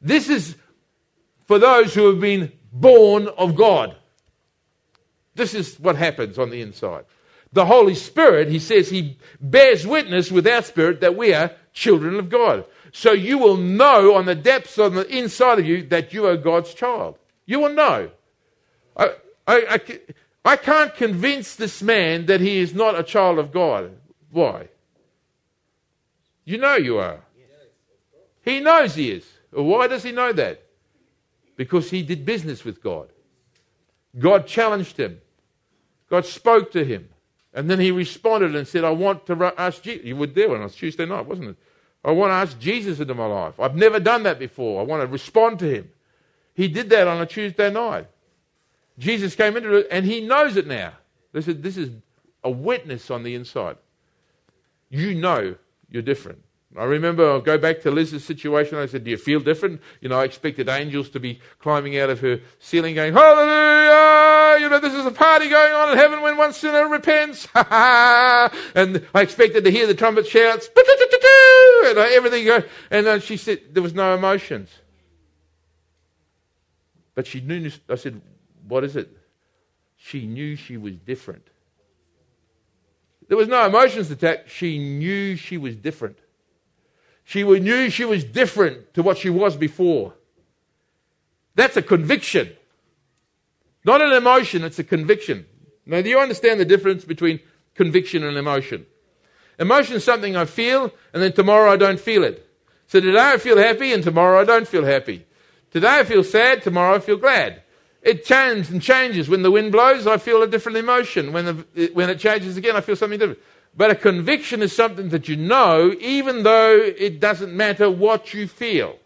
This is for those who have been born of God. This is what happens on the inside. The Holy Spirit, he says, he bears witness with our spirit that we are children of God. So you will know on the depths on the inside of you that you are God's child. You will know. I, I, I I can't convince this man that he is not a child of God. Why? You know you are. He knows he is. Why does he know that? Because he did business with God. God challenged him. God spoke to him. And then he responded and said, I want to ask Jesus. You were there when it was Tuesday night, wasn't it? I want to ask Jesus into my life. I've never done that before. I want to respond to him. He did that on a Tuesday night. Jesus came into it, and he knows it now. This is, this is a witness on the inside. You know you're different. I remember, I'll go back to Liz's situation. I said, do you feel different? You know, I expected angels to be climbing out of her ceiling going, hallelujah! You know, this is a party going on in heaven when one sinner repents. And I expected to hear the trumpet shouts, and everything go. And then she said, there was no emotions. But she knew, I said, what is it? She knew she was different. There was no emotions attached. She knew she was different. She knew she was different to what she was before. That's a conviction. Not an emotion, it's a conviction. Now, do you understand the difference between conviction and emotion? Emotion is something I feel, and then tomorrow I don't feel it. So today I feel happy, and tomorrow I don't feel happy. Today I feel sad, tomorrow I feel glad. It changes and changes. When the wind blows, I feel a different emotion. When the, when it changes again, I feel something different. But a conviction is something that you know, even though it doesn't matter what you feel.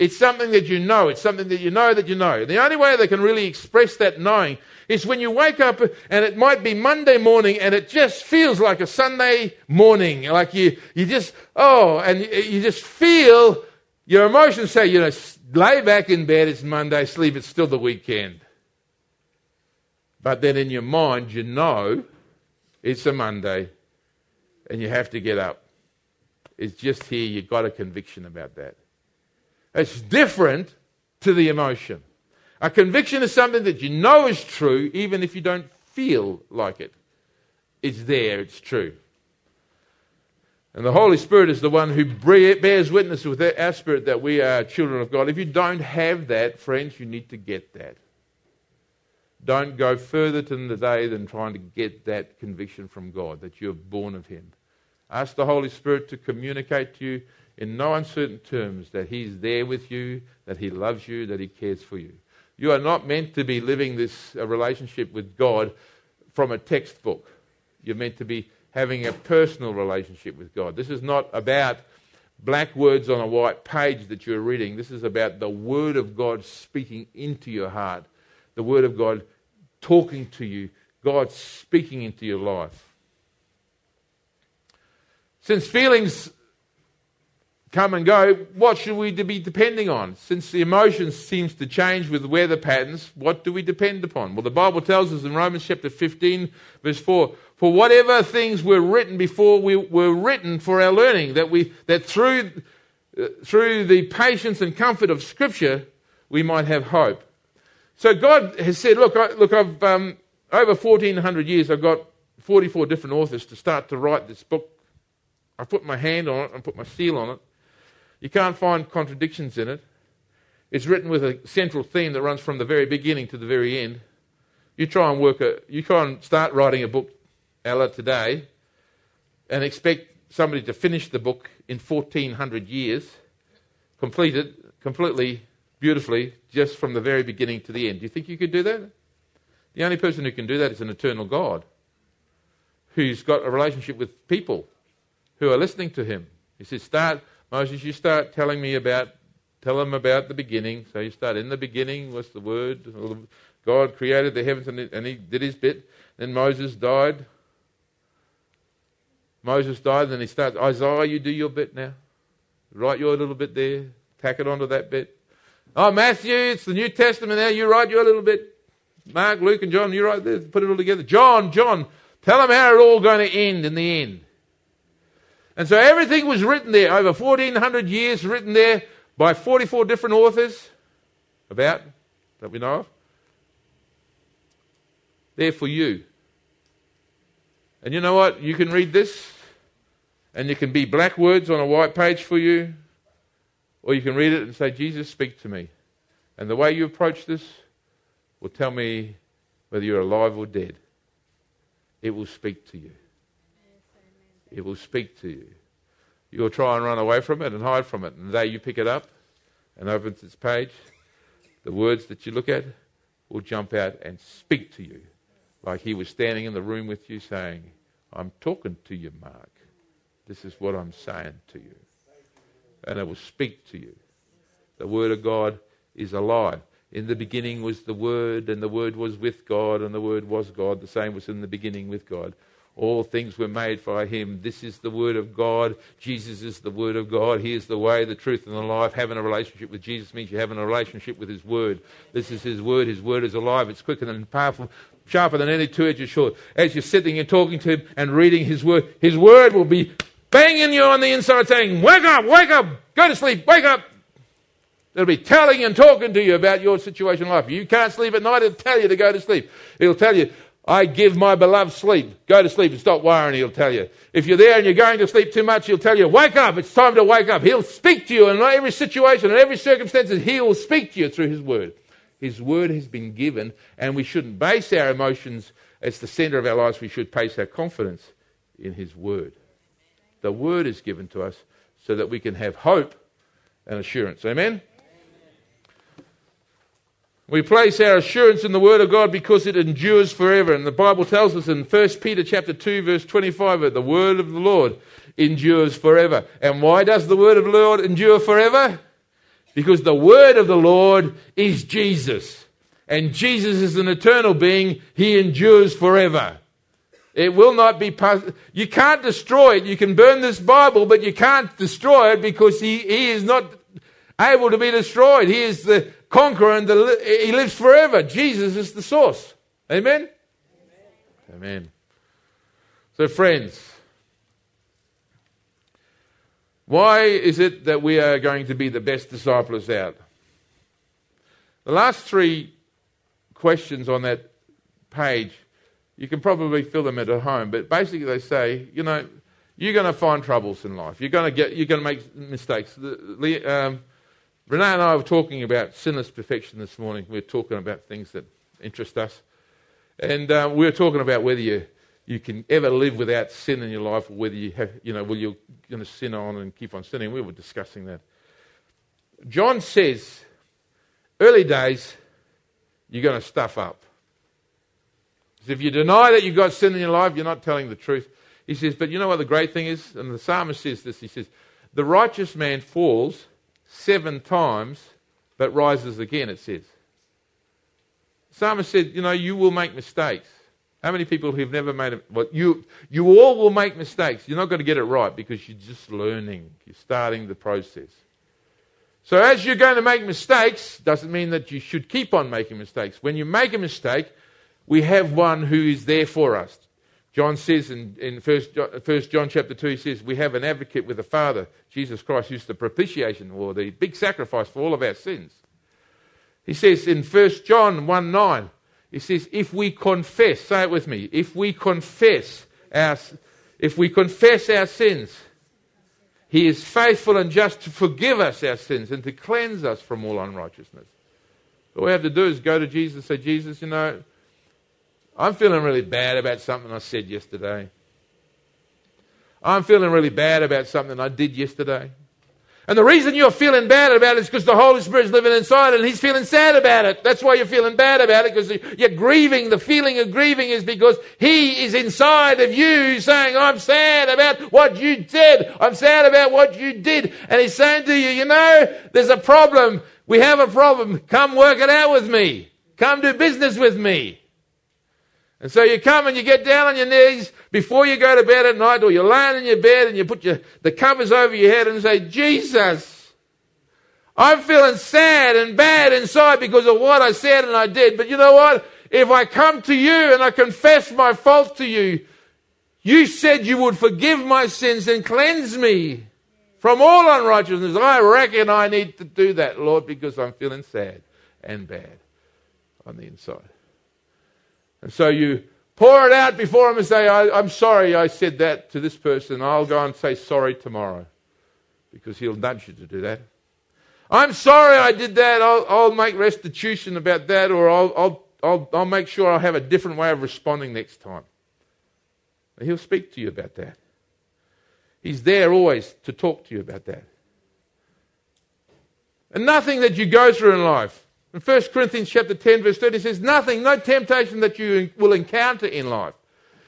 It's something that you know. It's something that you know that you know. The only way they can really express that knowing is when you wake up, and it might be Monday morning, and it just feels like a Sunday morning. Like you, you just, oh, and you just feel your emotions say, you know, lay back in bed, it's Monday, sleep, it's still the weekend. But then in your mind, you know it's a Monday and you have to get up. It's just here, you've got a conviction about that. It's different to the emotion. A conviction is something that you know is true, even if you don't feel like it. It's there, it's true. And the Holy Spirit is the one who bears witness with our spirit that we are children of God. If you don't have that, friends, you need to get that. Don't go further to the day than trying to get that conviction from God, that you're born of him. Ask the Holy Spirit to communicate to you in no uncertain terms that he's there with you, that he loves you, that he cares for you. You are not meant to be living this uh, relationship with God from a textbook. You're meant to be having a personal relationship with God. This is not about black words on a white page that you're reading. This is about the Word of God speaking into your heart, the Word of God talking to you, God speaking into your life. Since feelings come and go, what should we be depending on? Since the emotions seems to change with weather patterns, what do we depend upon? Well, the Bible tells us in Romans chapter fifteen, verse four, for whatever things were written before we were written for our learning, that we that through uh, through the patience and comfort of Scripture we might have hope. So God has said, look, I, look, I've um, over fourteen hundred years, I've got forty-four different authors to start to write this book. I put my hand on it and put my seal on it. You can't find contradictions in it. It's written with a central theme that runs from the very beginning to the very end. You try and work a, you try and start writing a book, Ella, today, and expect somebody to finish the book in fourteen hundred years, complete it completely, beautifully, just from the very beginning to the end. Do you think you could do that? The only person who can do that is an eternal God, who's got a relationship with people who are listening to him. He says, start... Moses, you start telling me about, tell them about the beginning. So you start in the beginning, what's the word? God created the heavens and, and he did his bit. Then Moses died. Moses died, and he starts, Isaiah, you do your bit now. Write your little bit there. Tack it onto that bit. Oh, Matthew, it's the New Testament now. You write your little bit. Mark, Luke, and John, you write this. Put it all together. John, John, tell them how it all going to end in the end. And so everything was written there, over fourteen hundred years, written there by forty-four different authors, about, that we know of. They're for you. And you know what? You can read this, and it can be black words on a white page for you, or you can read it and say, Jesus, speak to me. And the way you approach this will tell me whether you're alive or dead. It will speak to you. It will speak to you. You'll try and run away from it and hide from it. And the day you pick it up and open its page, the words that you look at will jump out and speak to you. Like he was standing in the room with you saying, I'm talking to you, Mark. This is what I'm saying to you. And it will speak to you. The Word of God is alive. In the beginning was the Word, and the Word was with God, and the Word was God. The same was in the beginning with God. All things were made by him. This is the Word of God. Jesus is the Word of God. He is the way, the truth, and the life. Having a relationship with Jesus means you're having a relationship with his Word. This is his Word. His Word is alive. It's quicker than powerful, sharper than any two-edged sword. As you're sitting and talking to him and reading his Word, his Word will be banging you on the inside saying, wake up, wake up, go to sleep, wake up. It'll be telling and talking to you about your situation in life. If you can't sleep at night, it'll tell you to go to sleep. It'll tell you, I give my beloved sleep. Go to sleep and stop worrying, he'll tell you. If you're there and you're going to sleep too much, he'll tell you, wake up, it's time to wake up. He'll speak to you in every situation, in every circumstance, he will speak to you through his Word. His Word has been given, and we shouldn't base our emotions as the centre of our lives. We should base our confidence in his Word. The Word is given to us so that we can have hope and assurance. Amen? We place our assurance in the Word of God because it endures forever. And the Bible tells us in First Peter chapter two, verse twenty-five, that the Word of the Lord endures forever. And why does the Word of the Lord endure forever? Because the Word of the Lord is Jesus. And Jesus is an eternal being. He endures forever. It will not be... Pos- you can't destroy it. You can burn this Bible, but you can't destroy it because he, he is not able to be destroyed. He is the... conqueror, and the, he lives forever. Jesus is the source. Amen? Amen? Amen. So friends, why is it that we are going to be the best disciples out? The last three questions on that page, you can probably fill them at home, but basically they say, you know, you're going to find troubles in life. You're going to get, you're going to make mistakes. The, um, Renee and I were talking about sinless perfection this morning. We were talking about things that interest us. And uh, we were talking about whether you, you can ever live without sin in your life, or whether you have, you know, well, you're going to sin on and keep on sinning. We were discussing that. John says, early days, you're going to stuff up. If you deny that you've got sin in your life, you're not telling the truth. He says, but you know what the great thing is? And the psalmist says this, he says, the righteous man falls seven times, but rises again, it says. The psalmist said, you know, you will make mistakes. How many people who've never made a... Well, you, you all will make mistakes. You're not going to get it right because you're just learning. You're starting the process. So as you're going to make mistakes, doesn't mean that you should keep on making mistakes. When you make a mistake, we have one who is there for us. John says in, in First John chapter two, he says, we have an advocate with the Father, Jesus Christ, who's the propitiation, or the big sacrifice for all of our sins. He says in First John one nine, he says, if we confess, say it with me, if we confess our, if we confess our sins, he is faithful and just to forgive us our sins and to cleanse us from all unrighteousness. All we have to do is go to Jesus and say, Jesus, you know, I'm feeling really bad about something I said yesterday. I'm feeling really bad about something I did yesterday. And the reason you're feeling bad about it is because the Holy Spirit's living inside and he's feeling sad about it. That's why you're feeling bad about it, because you're grieving. The feeling of grieving is because he is inside of you saying, I'm sad about what you said. I'm sad about what you did. And he's saying to you, you know, there's a problem. We have a problem. Come work it out with me. Come do business with me. And so you come and you get down on your knees before you go to bed at night, or you're laying in your bed and you put your, the covers over your head and say, Jesus, I'm feeling sad and bad inside because of what I said and I did. But you know what? If I come to you and I confess my fault to you, you said you would forgive my sins and cleanse me from all unrighteousness. I reckon I need to do that, Lord, because I'm feeling sad and bad on the inside. And so you pour it out before him and say, I, I'm sorry I said that to this person. I'll go and say sorry tomorrow, because he'll nudge you to do that. I'm sorry I did that. I'll, I'll make restitution about that, or I'll, I'll, I'll, I'll make sure I'll have a different way of responding next time. And he'll speak to you about that. He's there always to talk to you about that. And nothing that you go through in life, in First Corinthians chapter ten, verse thirty, it says, nothing, no temptation that you will encounter in life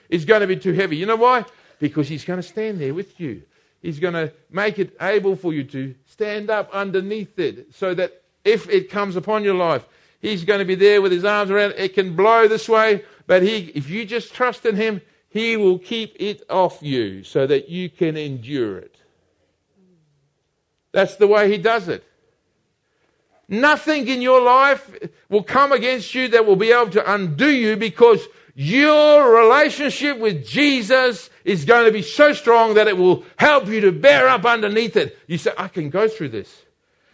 is going to be too heavy. You know why? Because he's going to stand there with you. He's going to make it able for you to stand up underneath it, so that if it comes upon your life, he's going to be there with his arms around it. It can blow this way, but he, if you just trust in him, he will keep it off you so that you can endure it. That's the way he does it. Nothing in your life will come against you that will be able to undo you, because your relationship with Jesus is going to be so strong that it will help you to bear up underneath it. You say, I can go through this.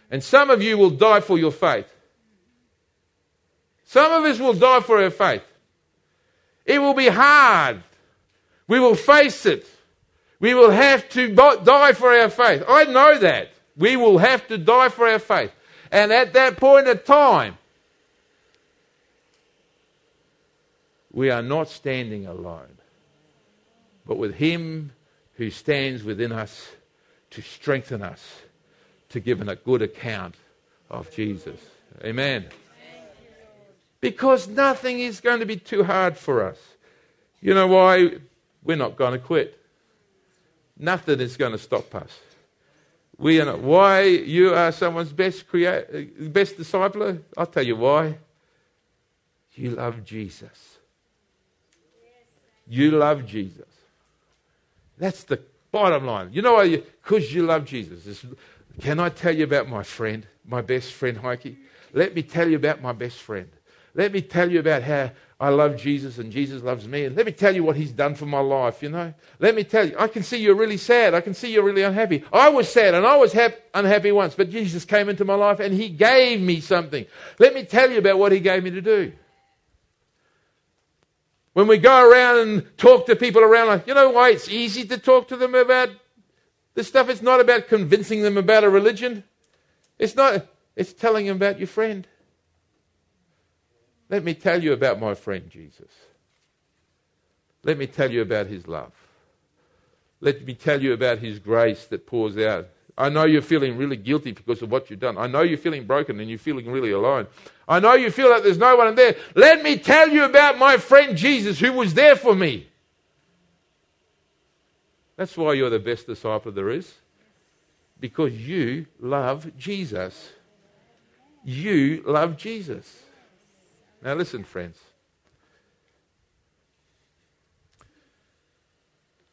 And some of you will die for your faith. Some of us will die for our faith. It will be hard. We will face it. We will have to die for our faith. I know that. We will have to die for our faith. And at that point of time, we are not standing alone, but with him who stands within us to strengthen us, to give a good account of Jesus. Amen. Because nothing is going to be too hard for us. You know why? We're not going to quit. Nothing is going to stop us. We are not. Why you are someone's best create, best discipler? I'll tell you why. You love Jesus. You love Jesus. That's the bottom line. You know why? Because you, you love Jesus. It's, can I tell you about my friend, my best friend, Heike? Let me tell you about my best friend. Let me tell you about how I love Jesus and Jesus loves me. And let me tell you what he's done for my life, you know. Let me tell you, I can see you're really sad. I can see you're really unhappy. I was sad and I was hap- unhappy once, but Jesus came into my life and he gave me something. Let me tell you about what he gave me to do. When we go around and talk to people around, like, you know why it's easy to talk to them about this stuff? It's not about convincing them about a religion. It's not. It's telling them about your friend. Let me tell you about my friend Jesus. Let me tell you about his love. Let me tell you about his grace that pours out. I know you're feeling really guilty because of what you've done. I know you're feeling broken and you're feeling really alone. I know you feel like there's no one there. Let me tell you about my friend Jesus who was there for me. That's why you're the best disciple there is. Because you love Jesus. You love Jesus. Now listen, friends.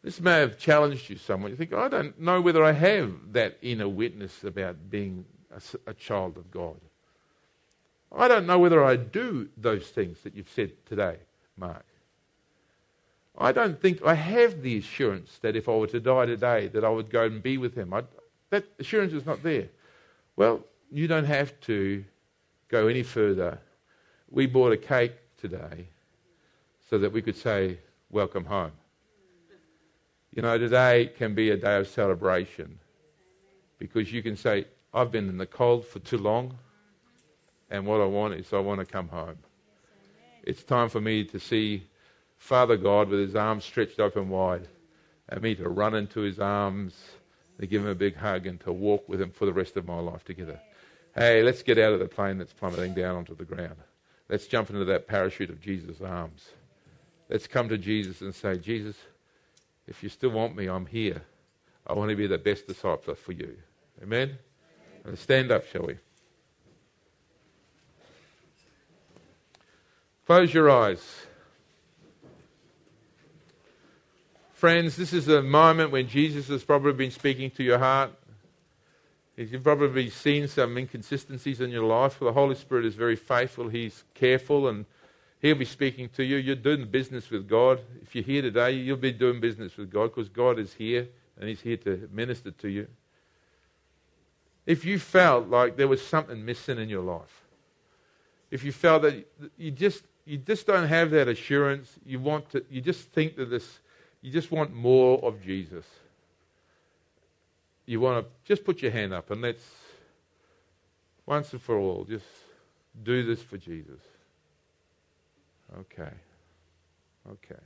This may have challenged you somewhat. You think, I don't know whether I have that inner witness about being a, a child of God. I don't know whether I do those things that you've said today, Mark. I don't think I have the assurance that if I were to die today that I would go and be with him. I, that assurance is not there. Well, you don't have to go any further. We bought a cake today so that we could say, welcome home. You know, today can be a day of celebration because you can say, I've been in the cold for too long and what I want is I want to come home. It's time for me to see Father God with his arms stretched open wide and me to run into his arms, to give him a big hug and to walk with him for the rest of my life together. Hey, let's get out of the plane that's plummeting down onto the ground. Let's jump into that parachute of Jesus' arms. Let's come to Jesus and say, Jesus, if you still want me, I'm here. I want to be the best discipler for you. Amen? Amen. Stand up, shall we? Close your eyes. Friends, this is a moment when Jesus has probably been speaking to your heart. You've probably seen some inconsistencies in your life. The Holy Spirit is very faithful. He's careful and He'll be speaking to you. You're doing business with God. If you're here today, you'll be doing business with God because God is here and He's here to minister to you. If you felt like there was something missing in your life, if you felt that you just you just don't have that assurance, you want to, you just think that this, you just want more of Jesus. You want to just put your hand up and let's once and for all just do this for Jesus. Okay, okay.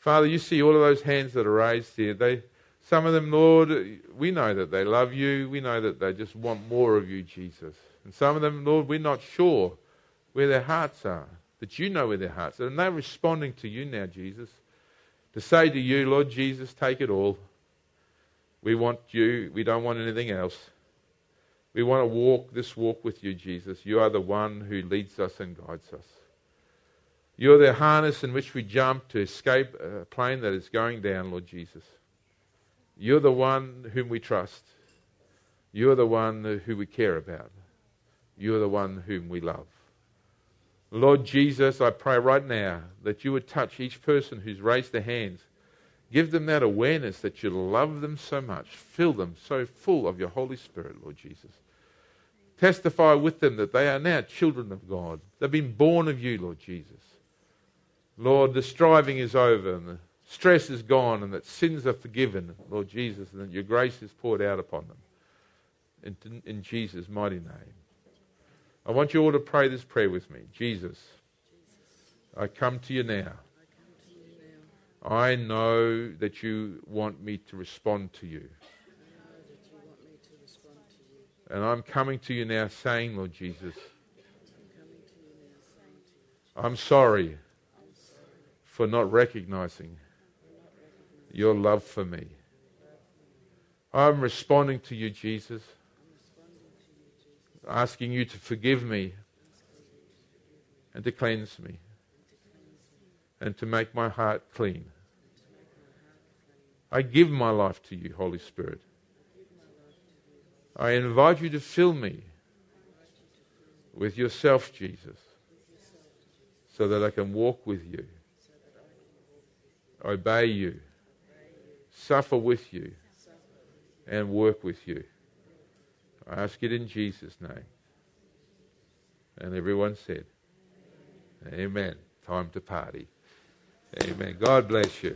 Father, you see all of those hands that are raised here. They, some of them, Lord, we know that they love you. We know that they just want more of you, Jesus. And some of them, Lord, we're not sure where their hearts are, that you know where their hearts are. And they're responding to you now, Jesus, to say to you, Lord Jesus, take it all. We want you. We don't want anything else. We want to walk this walk with you, Jesus. You are the one who leads us and guides us. You're the harness in which we jump to escape a plane that is going down, Lord Jesus. You're the one whom we trust. You're the one who we care about. You're the one whom we love. Lord Jesus, I pray right now that you would touch each person who's raised their hands. Give them that awareness that you love them so much. Fill them so full of your Holy Spirit, Lord Jesus. Testify with them that they are now children of God. They've been born of you, Lord Jesus. Lord, the striving is over and the stress is gone and that sins are forgiven, Lord Jesus, and that your grace is poured out upon them. In, in Jesus' mighty name. I want you all to pray this prayer with me. Jesus, I come to you now. I know that you want me to respond to you. And I'm coming to you now saying, Lord Jesus, I'm sorry for not recognizing your love for me. I'm responding to you, Jesus, asking you to forgive me and to cleanse me and to make my heart clean. I give my life to you, Holy Spirit. I invite you to fill me with yourself, Jesus, so that I can walk with you, obey you, suffer with you, and work with you. I ask it in Jesus' name. And everyone said, amen. Time to party. Amen. God bless you.